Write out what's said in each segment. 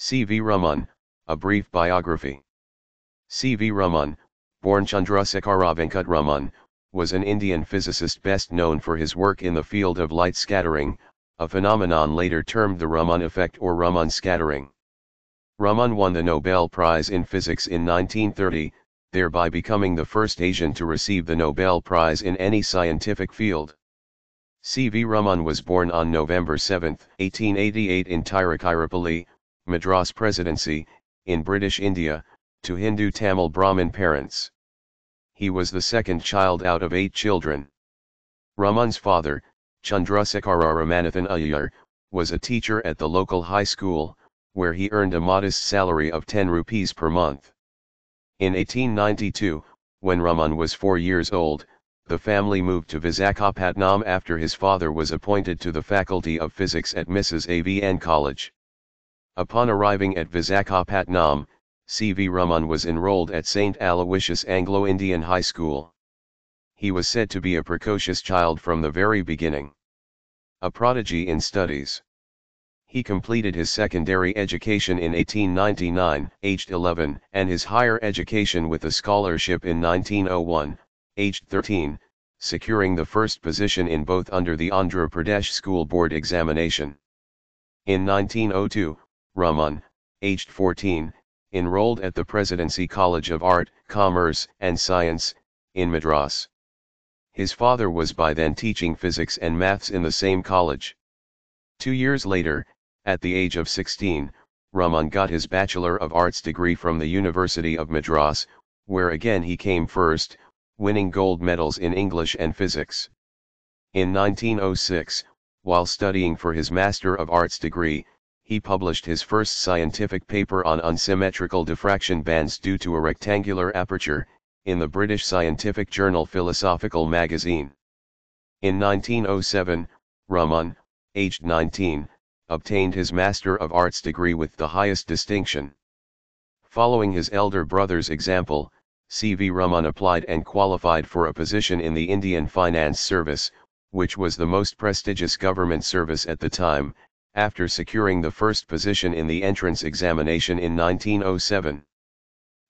C. V. Raman, A Brief Biography. C. V. Raman, born Chandrasekhara Venkata Raman, was an Indian physicist best known for his work in the field of light scattering, a phenomenon later termed the Raman effect or Raman scattering. Raman won the Nobel Prize in Physics in 1930, thereby becoming the first Asian to receive the Nobel Prize in any scientific field. C. V. Raman was born on November 7, 1888 in Tiruchirappalli, Madras Presidency, in British India, to Hindu Tamil Brahmin parents. He was the second child out of 8 children. Raman's father, Chandrasekhararamanathan Aiyar, was a teacher at the local high school, where he earned a modest salary of 10 rupees per month. In 1892, when Raman was 4 years old, the family moved to Visakhapatnam after his father was appointed to the Faculty of Physics at Mrs. Avn College. Upon arriving at Visakhapatnam, C. V. Raman was enrolled at St. Aloysius Anglo Indian High School. He was said to be a precocious child from the very beginning. A prodigy in studies. He completed his secondary education in 1899, aged 11, and his higher education with a scholarship in 1901, aged 13, securing the first position in both under the Andhra Pradesh School Board examination. In 1902, Raman, aged 14, enrolled at the Presidency College of Art, Commerce and Science, in Madras. His father was by then teaching physics and maths in the same college. 2 years later, at the age of 16, Raman got his Bachelor of Arts degree from the University of Madras, where again he came first, winning gold medals in English and physics. In 1906, while studying for his Master of Arts degree, he published his first scientific paper on unsymmetrical diffraction bands due to a rectangular aperture, in the British scientific journal Philosophical Magazine. In 1907, Raman, aged 19, obtained his Master of Arts degree with the highest distinction. Following his elder brother's example, C. V. Raman applied and qualified for a position in the Indian Finance Service, which was the most prestigious government service at the time, after securing the first position in the entrance examination in 1907.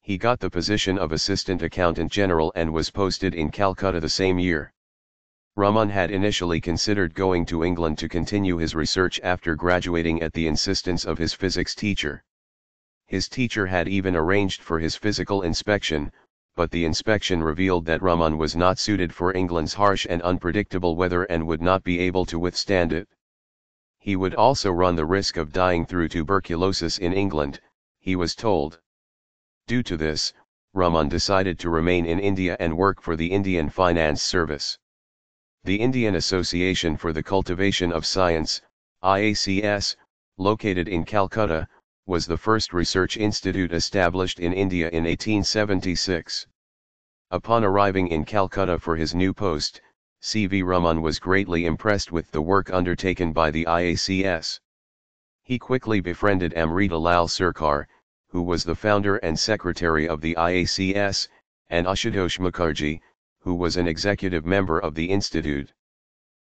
He got the position of Assistant Accountant General and was posted in Calcutta the same year. Raman had initially considered going to England to continue his research after graduating at the insistence of his physics teacher. His teacher had even arranged for his physical inspection, but the inspection revealed that Raman was not suited for England's harsh and unpredictable weather and would not be able to withstand it. He would also run the risk of dying through tuberculosis in England, he was told. Due to this, Raman decided to remain in India and work for the Indian Finance Service. The Indian Association for the Cultivation of Science, IACS, located in Calcutta, was the first research institute established in India in 1876. Upon arriving in Calcutta for his new post, C. V. Raman was greatly impressed with the work undertaken by the IACS. He quickly befriended Amrita Lal Sirkar, who was the founder and secretary of the IACS, and Ashutosh Mukherjee, who was an executive member of the institute.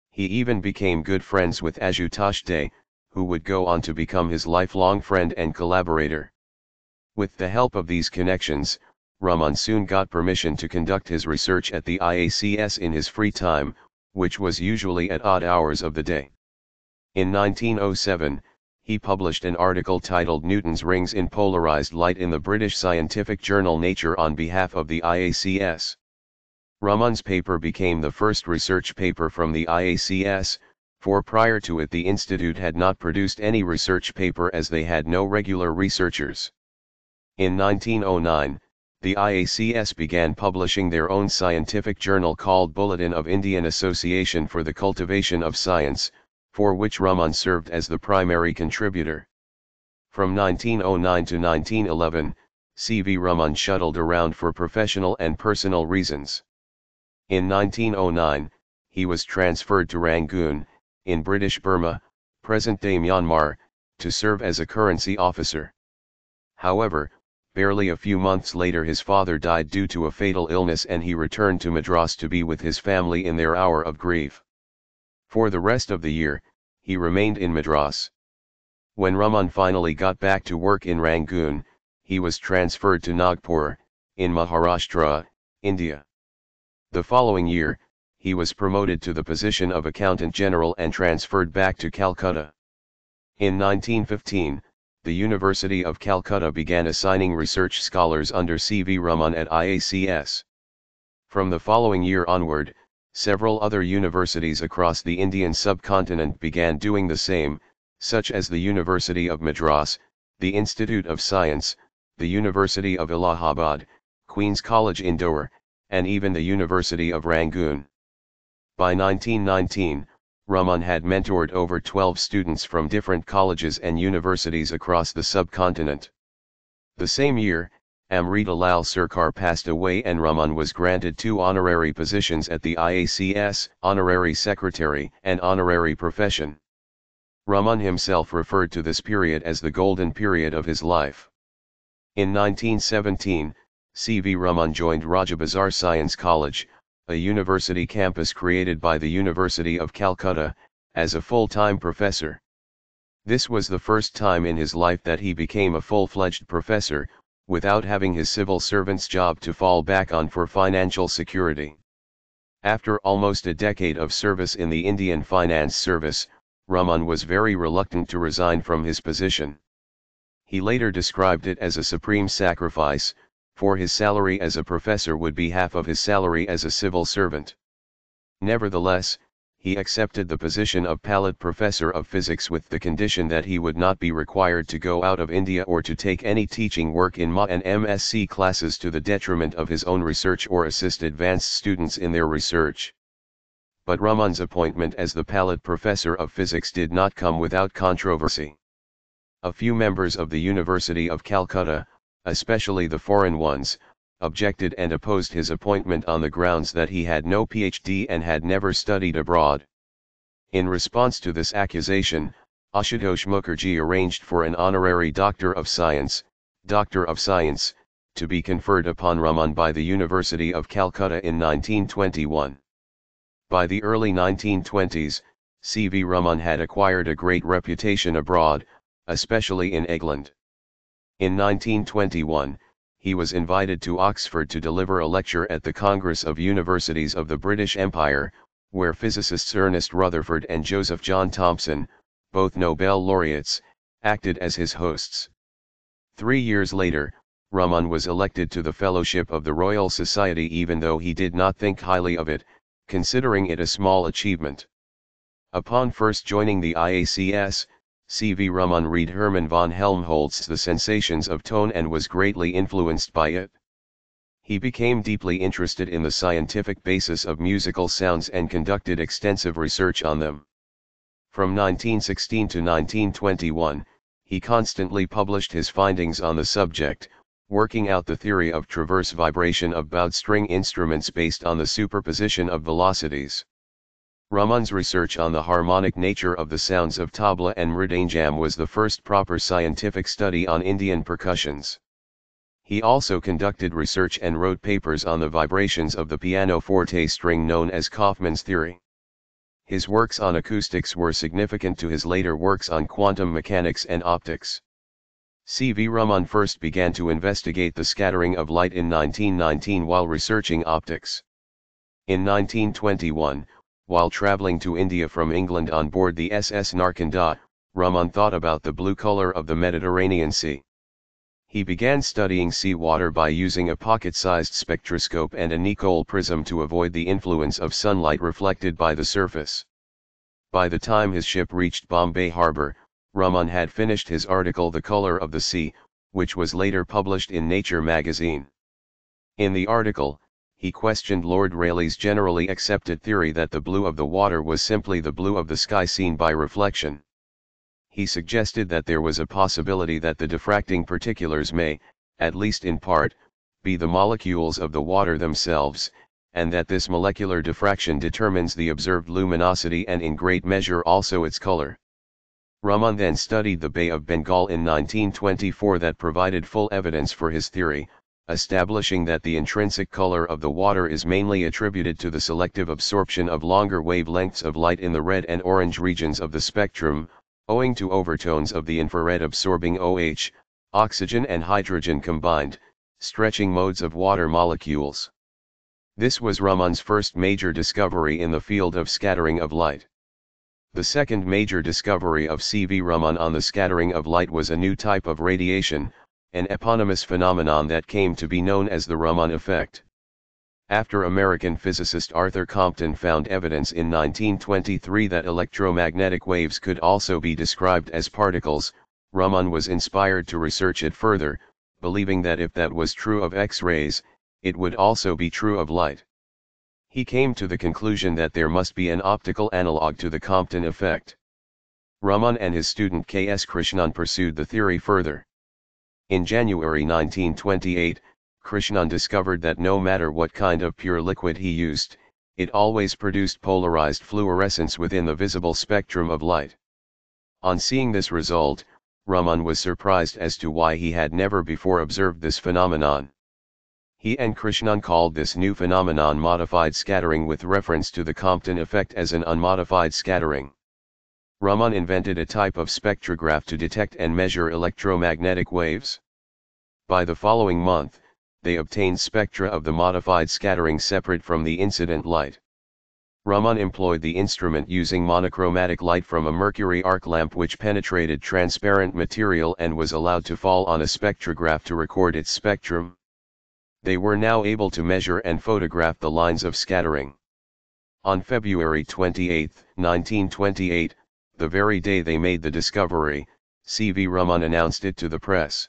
He even became good friends with Ajutash De, who would go on to become his lifelong friend and collaborator. With the help of these connections, Raman soon got permission to conduct his research at the IACS in his free time, which was usually at odd hours of the day. In 1907, he published an article titled Newton's Rings in Polarized Light in the British scientific journal Nature on behalf of the IACS. Raman's paper became the first research paper from the IACS, for prior to it the institute had not produced any research paper as they had no regular researchers. In 1909, the IACS began publishing their own scientific journal called Bulletin of Indian Association for the Cultivation of Science, for which Raman served as the primary contributor. From 1909 to 1911, C. V. Raman shuttled around for professional and personal reasons. In 1909, he was transferred to Rangoon, in British Burma, present-day Myanmar, to serve as a currency officer. However, barely a few months later his father died due to a fatal illness and he returned to Madras to be with his family in their hour of grief. For the rest of the year, he remained in Madras. When Raman finally got back to work in Rangoon, he was transferred to Nagpur, in Maharashtra, India. The following year, he was promoted to the position of Accountant General and transferred back to Calcutta. In 1915, the University of Calcutta began assigning research scholars under C. V. Raman at IACS. From the following year onward, several other universities across the Indian subcontinent began doing the same, such as the University of Madras, the Institute of Science, the University of Allahabad, Queen's College Indore, and even the University of Rangoon. By 1919, Raman had mentored over 12 students from different colleges and universities across the subcontinent. The same year, Amrita Lal Sirkar passed away and Raman was granted 2 honorary positions at the IACS, Honorary Secretary and Honorary Profession. Raman himself referred to this period as the golden period of his life. In 1917, C. V. Raman joined Rajabazar Science College, a university campus created by the University of Calcutta, as a full-time professor. This was the first time in his life that he became a full-fledged professor, without having his civil servant's job to fall back on for financial security. After almost a decade of service in the Indian Finance Service, Raman was very reluctant to resign from his position. He later described it as a supreme sacrifice, for his salary as a professor would be half of his salary as a civil servant. Nevertheless, he accepted the position of Palit Professor of Physics with the condition that he would not be required to go out of India or to take any teaching work in MA and MSc classes to the detriment of his own research or assist advanced students in their research. But Raman's appointment as the Palit Professor of Physics did not come without controversy. A few members of the University of Calcutta, especially the foreign ones, objected and opposed his appointment on the grounds that he had no PhD and had never studied abroad. In response to this accusation, Ashutosh Mukherjee arranged for an honorary Doctor of Science, to be conferred upon Raman by the University of Calcutta in 1921. By the early 1920s, C. V. Raman had acquired a great reputation abroad, especially in England. In 1921, he was invited to Oxford to deliver a lecture at the Congress of Universities of the British Empire, where physicists Ernest Rutherford and Joseph John Thomson, both Nobel laureates, acted as his hosts. 3 years later, Raman was elected to the Fellowship of the Royal Society, even though he did not think highly of it, considering it a small achievement. Upon first joining the IACS, C. V. Raman read Hermann von Helmholtz's The Sensations of Tone and was greatly influenced by it. He became deeply interested in the scientific basis of musical sounds and conducted extensive research on them. From 1916 to 1921, he constantly published his findings on the subject, working out the theory of transverse vibration of bowed string instruments based on the superposition of velocities. Raman's research on the harmonic nature of the sounds of tabla and mridangam was the first proper scientific study on Indian percussions. He also conducted research and wrote papers on the vibrations of the pianoforte string known as Kaufman's theory. His works on acoustics were significant to his later works on quantum mechanics and optics. C. V. Raman first began to investigate the scattering of light in 1919 while researching optics. In 1921, while traveling to India from England on board the SS Narcanda, Raman thought about the blue color of the Mediterranean Sea. He began studying seawater by using a pocket-sized spectroscope and a Nicoll prism to avoid the influence of sunlight reflected by the surface. By the time his ship reached Bombay harbour, Raman had finished his article The Color of the Sea, which was later published in Nature magazine. In the article, he questioned Lord Rayleigh's generally accepted theory that the blue of the water was simply the blue of the sky seen by reflection. He suggested that there was a possibility that the diffracting particulars may, at least in part, be the molecules of the water themselves, and that this molecular diffraction determines the observed luminosity and in great measure also its color. Raman then studied the Bay of Bengal in 1924 that provided full evidence for his theory, establishing that the intrinsic color of the water is mainly attributed to the selective absorption of longer wavelengths of light in the red and orange regions of the spectrum, owing to overtones of the infrared absorbing OH, oxygen and hydrogen combined, stretching modes of water molecules. This was Raman's first major discovery in the field of scattering of light. The second major discovery of C. V. Raman on the scattering of light was a new type of radiation, an eponymous phenomenon that came to be known as the Raman effect. After American physicist Arthur Compton found evidence in 1923 that electromagnetic waves could also be described as particles, Raman was inspired to research it further, believing that if that was true of X-rays, it would also be true of light. He came to the conclusion that there must be an optical analog to the Compton effect. Raman and his student K.S. Krishnan pursued the theory further. In January 1928, Krishnan discovered that no matter what kind of pure liquid he used, it always produced polarized fluorescence within the visible spectrum of light. On seeing this result, Raman was surprised as to why he had never before observed this phenomenon. He and Krishnan called this new phenomenon modified scattering with reference to the Compton effect as an unmodified scattering. Raman invented a type of spectrograph to detect and measure electromagnetic waves. By the following month, they obtained spectra of the modified scattering separate from the incident light. Raman employed the instrument using monochromatic light from a mercury arc lamp which penetrated transparent material and was allowed to fall on a spectrograph to record its spectrum. They were now able to measure and photograph the lines of scattering. On February 28, 1928, the very day they made the discovery, C. V. Raman announced it to the press.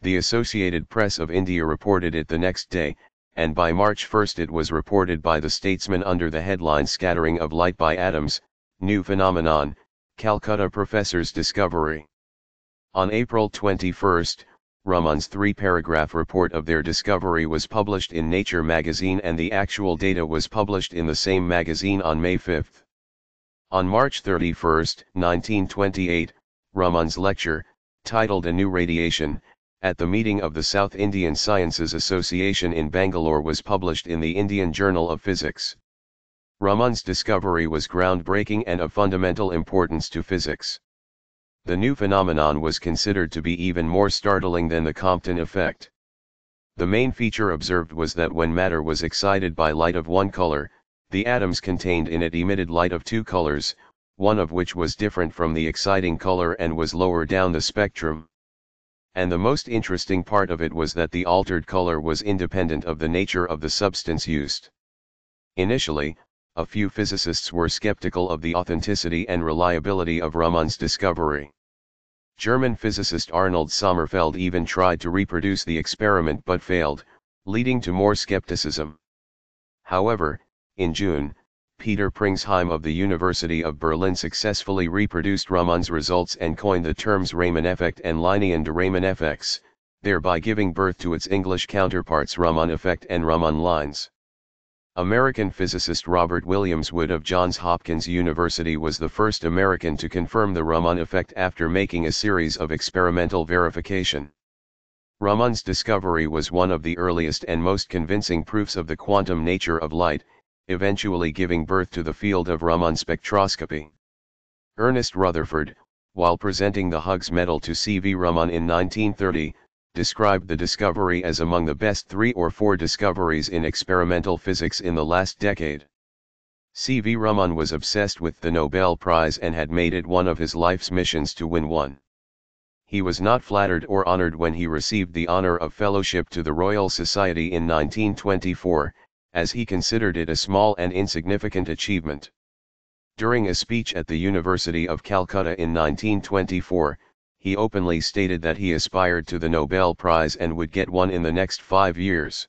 The Associated Press of India reported it the next day, and by March 1 it was reported by the Statesman under the headline Scattering of Light by Atoms, New Phenomenon, Calcutta Professor's Discovery. On April 21, Raman's three-paragraph report of their discovery was published in Nature magazine and the actual data was published in the same magazine on May 5. On March 31, 1928, Raman's lecture, titled A New Radiation, at the meeting of the South Indian Sciences Association in Bangalore was published in the Indian Journal of Physics. Raman's discovery was groundbreaking and of fundamental importance to physics. The new phenomenon was considered to be even more startling than the Compton effect. The main feature observed was that when matter was excited by light of one color, the atoms contained in it emitted light of two colors, one of which was different from the exciting color and was lower down the spectrum. And the most interesting part of it was that the altered color was independent of the nature of the substance used. Initially, a few physicists were skeptical of the authenticity and reliability of Raman's discovery. German physicist Arnold Sommerfeld even tried to reproduce the experiment but failed, leading to more skepticism. However, in June, Peter Pringsheim of the University of Berlin successfully reproduced Raman's results and coined the terms Raman effect and Linnaean de Raman effects, thereby giving birth to its English counterparts Raman effect and Raman lines. American physicist Robert Williams Wood of Johns Hopkins University was the first American to confirm the Raman effect after making a series of experimental verification. Raman's discovery was one of the earliest and most convincing proofs of the quantum nature of light, eventually giving birth to the field of Raman spectroscopy. Ernest Rutherford, while presenting the Hughes Medal to C. V. Raman in 1930, described the discovery as among the best 3 or 4 discoveries in experimental physics in the last decade. C. V. Raman was obsessed with the Nobel Prize and had made it one of his life's missions to win one. He was not flattered or honored when he received the honor of fellowship to the Royal Society in 1924, as he considered it a small and insignificant achievement. During a speech at the University of Calcutta in 1924, he openly stated that he aspired to the Nobel Prize and would get one in the next 5 years.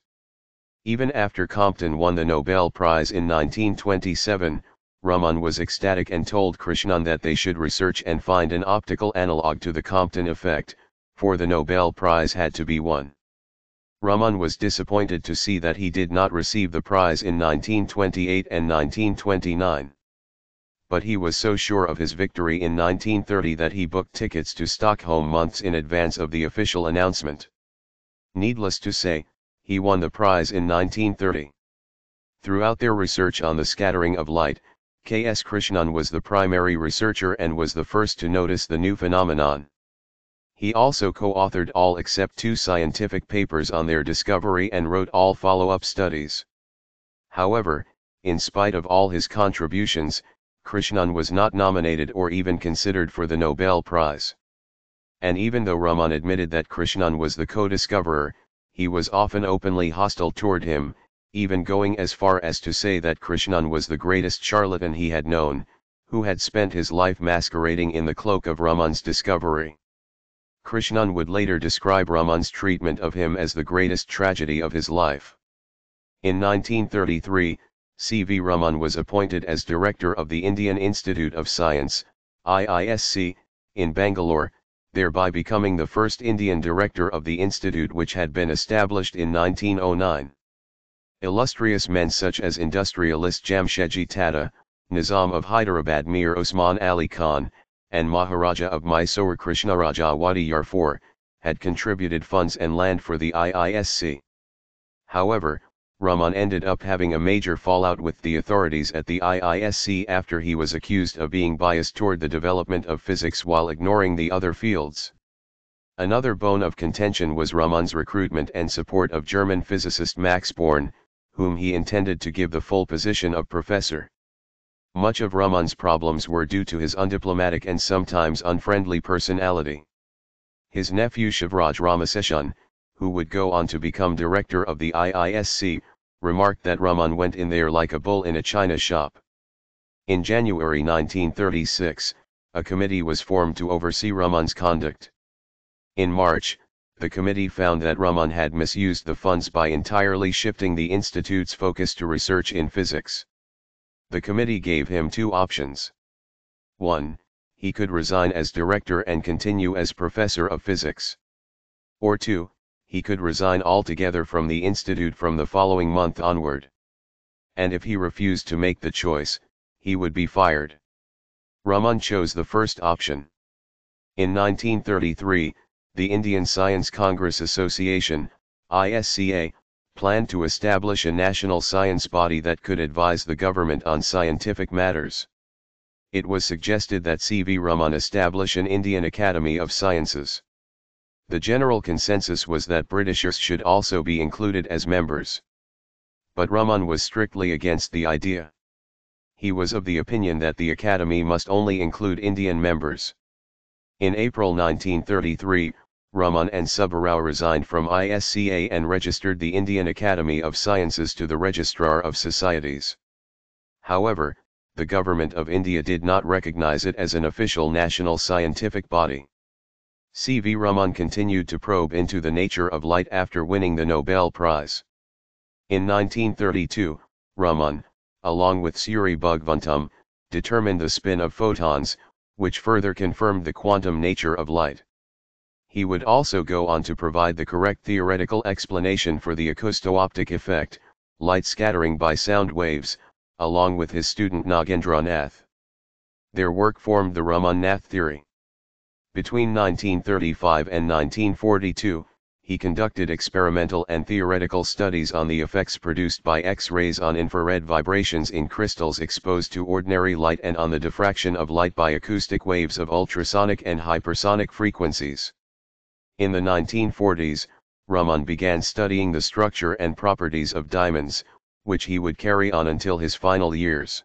Even after Compton won the Nobel Prize in 1927, Raman was ecstatic and told Krishnan that they should research and find an optical analog to the Compton effect, for the Nobel Prize had to be won. Raman was disappointed to see that he did not receive the prize in 1928 and 1929. But he was so sure of his victory in 1930 that he booked tickets to Stockholm months in advance of the official announcement. Needless to say, he won the prize in 1930. Throughout their research on the scattering of light, K.S. Krishnan was the primary researcher and was the first to notice the new phenomenon. He also co-authored all except 2 scientific papers on their discovery and wrote all follow-up studies. However, in spite of all his contributions, Krishnan was not nominated or even considered for the Nobel Prize. And even though Raman admitted that Krishnan was the co-discoverer, he was often openly hostile toward him, even going as far as to say that Krishnan was the greatest charlatan he had known, who had spent his life masquerading in the cloak of Raman's discovery. Krishnan would later describe Raman's treatment of him as the greatest tragedy of his life. In 1933, C.V. Raman was appointed as director of the Indian Institute of Science, IISc, in Bangalore, thereby becoming the first Indian director of the institute, which had been established in 1909. Illustrious men such as industrialist Jamshedji Tata, Nizam of Hyderabad Mir Osman Ali Khan, and Maharaja of Mysore Krishnaraja Wadiyarfor, had contributed funds and land for the IISc. However, Raman ended up having a major fallout with the authorities at the IISc after he was accused of being biased toward the development of physics while ignoring the other fields. Another bone of contention was Raman's recruitment and support of German physicist Max Born, whom he intended to give the full position of professor. Much of Raman's problems were due to his undiplomatic and sometimes unfriendly personality. His nephew Shivraj Ramaseshan, who would go on to become director of the IISc, remarked that Raman went in there like a bull in a china shop. In January 1936, a committee was formed to oversee Raman's conduct. In March, the committee found that Raman had misused the funds by entirely shifting the institute's focus to research in physics. The committee gave him 2 options. 1. He could resign as director and continue as professor of physics. Or 2. He could resign altogether from the institute from the following month onward. And if he refused to make the choice, he would be fired. Raman chose the first option. In 1933, the Indian Science Congress Association, ISCA, planned to establish a national science body that could advise the government on scientific matters. It was suggested that C.V. Raman establish an Indian Academy of Sciences. The general consensus was that Britishers should also be included as members. But Raman was strictly against the idea. He was of the opinion that the academy must only include Indian members. In April 1933, Raman and Subbarao resigned from ISCA and registered the Indian Academy of Sciences to the Registrar of Societies. However, the Government of India did not recognize it as an official national scientific body. C.V. Raman continued to probe into the nature of light after winning the Nobel Prize. In 1932, Raman, along with Suri Bhagwantam, determined the spin of photons, which further confirmed the quantum nature of light. He would also go on to provide the correct theoretical explanation for the acousto-optic effect, light scattering by sound waves, along with his student Nagendranath. Their work formed the Raman-Nath theory. Between 1935 and 1942, he conducted experimental and theoretical studies on the effects produced by X-rays on infrared vibrations in crystals exposed to ordinary light and on the diffraction of light by acoustic waves of ultrasonic and hypersonic frequencies. In the 1940s, Raman began studying the structure and properties of diamonds, which he would carry on until his final years.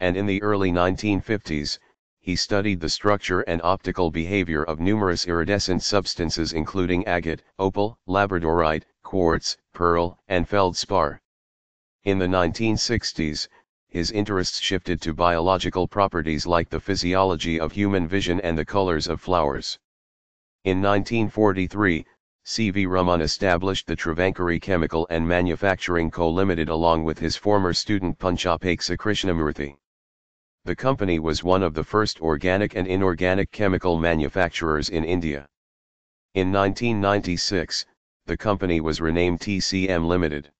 And in the early 1950s, he studied the structure and optical behavior of numerous iridescent substances including agate, opal, labradorite, quartz, pearl, and feldspar. In the 1960s, his interests shifted to biological properties like the physiology of human vision and the colors of flowers. In 1943, C.V. Raman established the Travankari Chemical and Manufacturing Co. Limited along with his former student Punchapeksa Krishnamurthy. The company was one of the first organic and inorganic chemical manufacturers in India. In 1996, the company was renamed TCM Limited.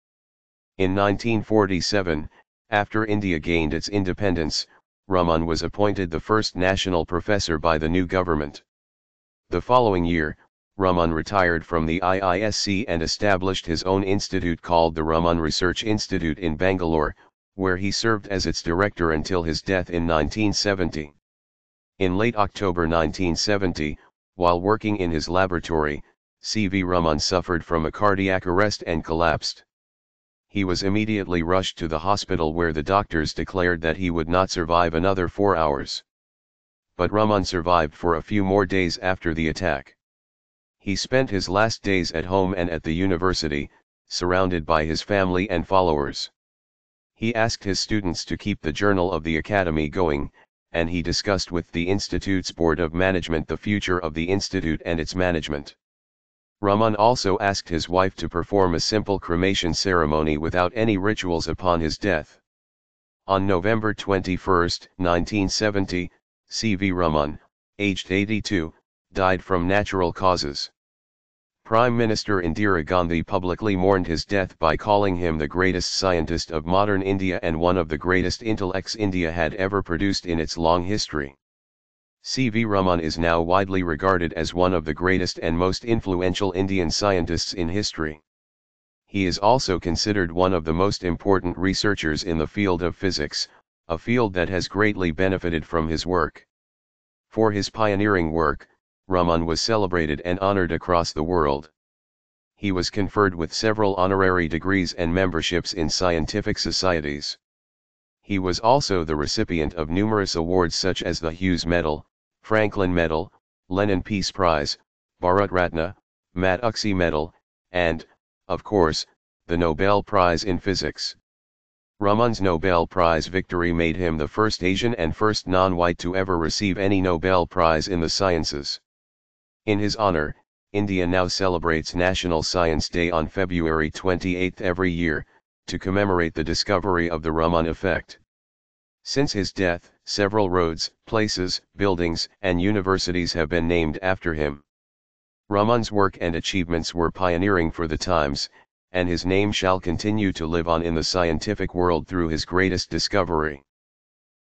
In 1947, after India gained its independence, Raman was appointed the first national professor by the new government. The following year, Raman retired from the IISc and established his own institute called the Raman Research Institute in Bangalore, where he served as its director until his death in 1970. In late October 1970, while working in his laboratory, C.V. Raman suffered from a cardiac arrest and collapsed. He was immediately rushed to the hospital where the doctors declared that he would not survive another 4 hours. But Raman survived for a few more days after the attack. He spent his last days at home and at the university, surrounded by his family and followers. He asked his students to keep the journal of the academy going, and he discussed with the institute's board of management the future of the institute and its management. Raman also asked his wife to perform a simple cremation ceremony without any rituals upon his death. On November 21, 1970, C.V. Raman, aged 82, died from natural causes. Prime Minister Indira Gandhi publicly mourned his death by calling him the greatest scientist of modern India and one of the greatest intellects India had ever produced in its long history. C.V. Raman is now widely regarded as one of the greatest and most influential Indian scientists in history. He is also considered one of the most important researchers in the field of physics, a field that has greatly benefited from his work. For his pioneering work, Raman was celebrated and honored across the world. He was conferred with several honorary degrees and memberships in scientific societies. He was also the recipient of numerous awards such as the Hughes Medal, Franklin Medal, Lenin Peace Prize, Bharat Ratna, Matuxi Medal, and, of course, the Nobel Prize in Physics. Raman's Nobel Prize victory made him the first Asian and first non-white to ever receive any Nobel Prize in the sciences. In his honor, India now celebrates National Science Day on February 28 every year, to commemorate the discovery of the Raman effect. Since his death, several roads, places, buildings, and universities have been named after him. Raman's work and achievements were pioneering for the times, and his name shall continue to live on in the scientific world through his greatest discovery.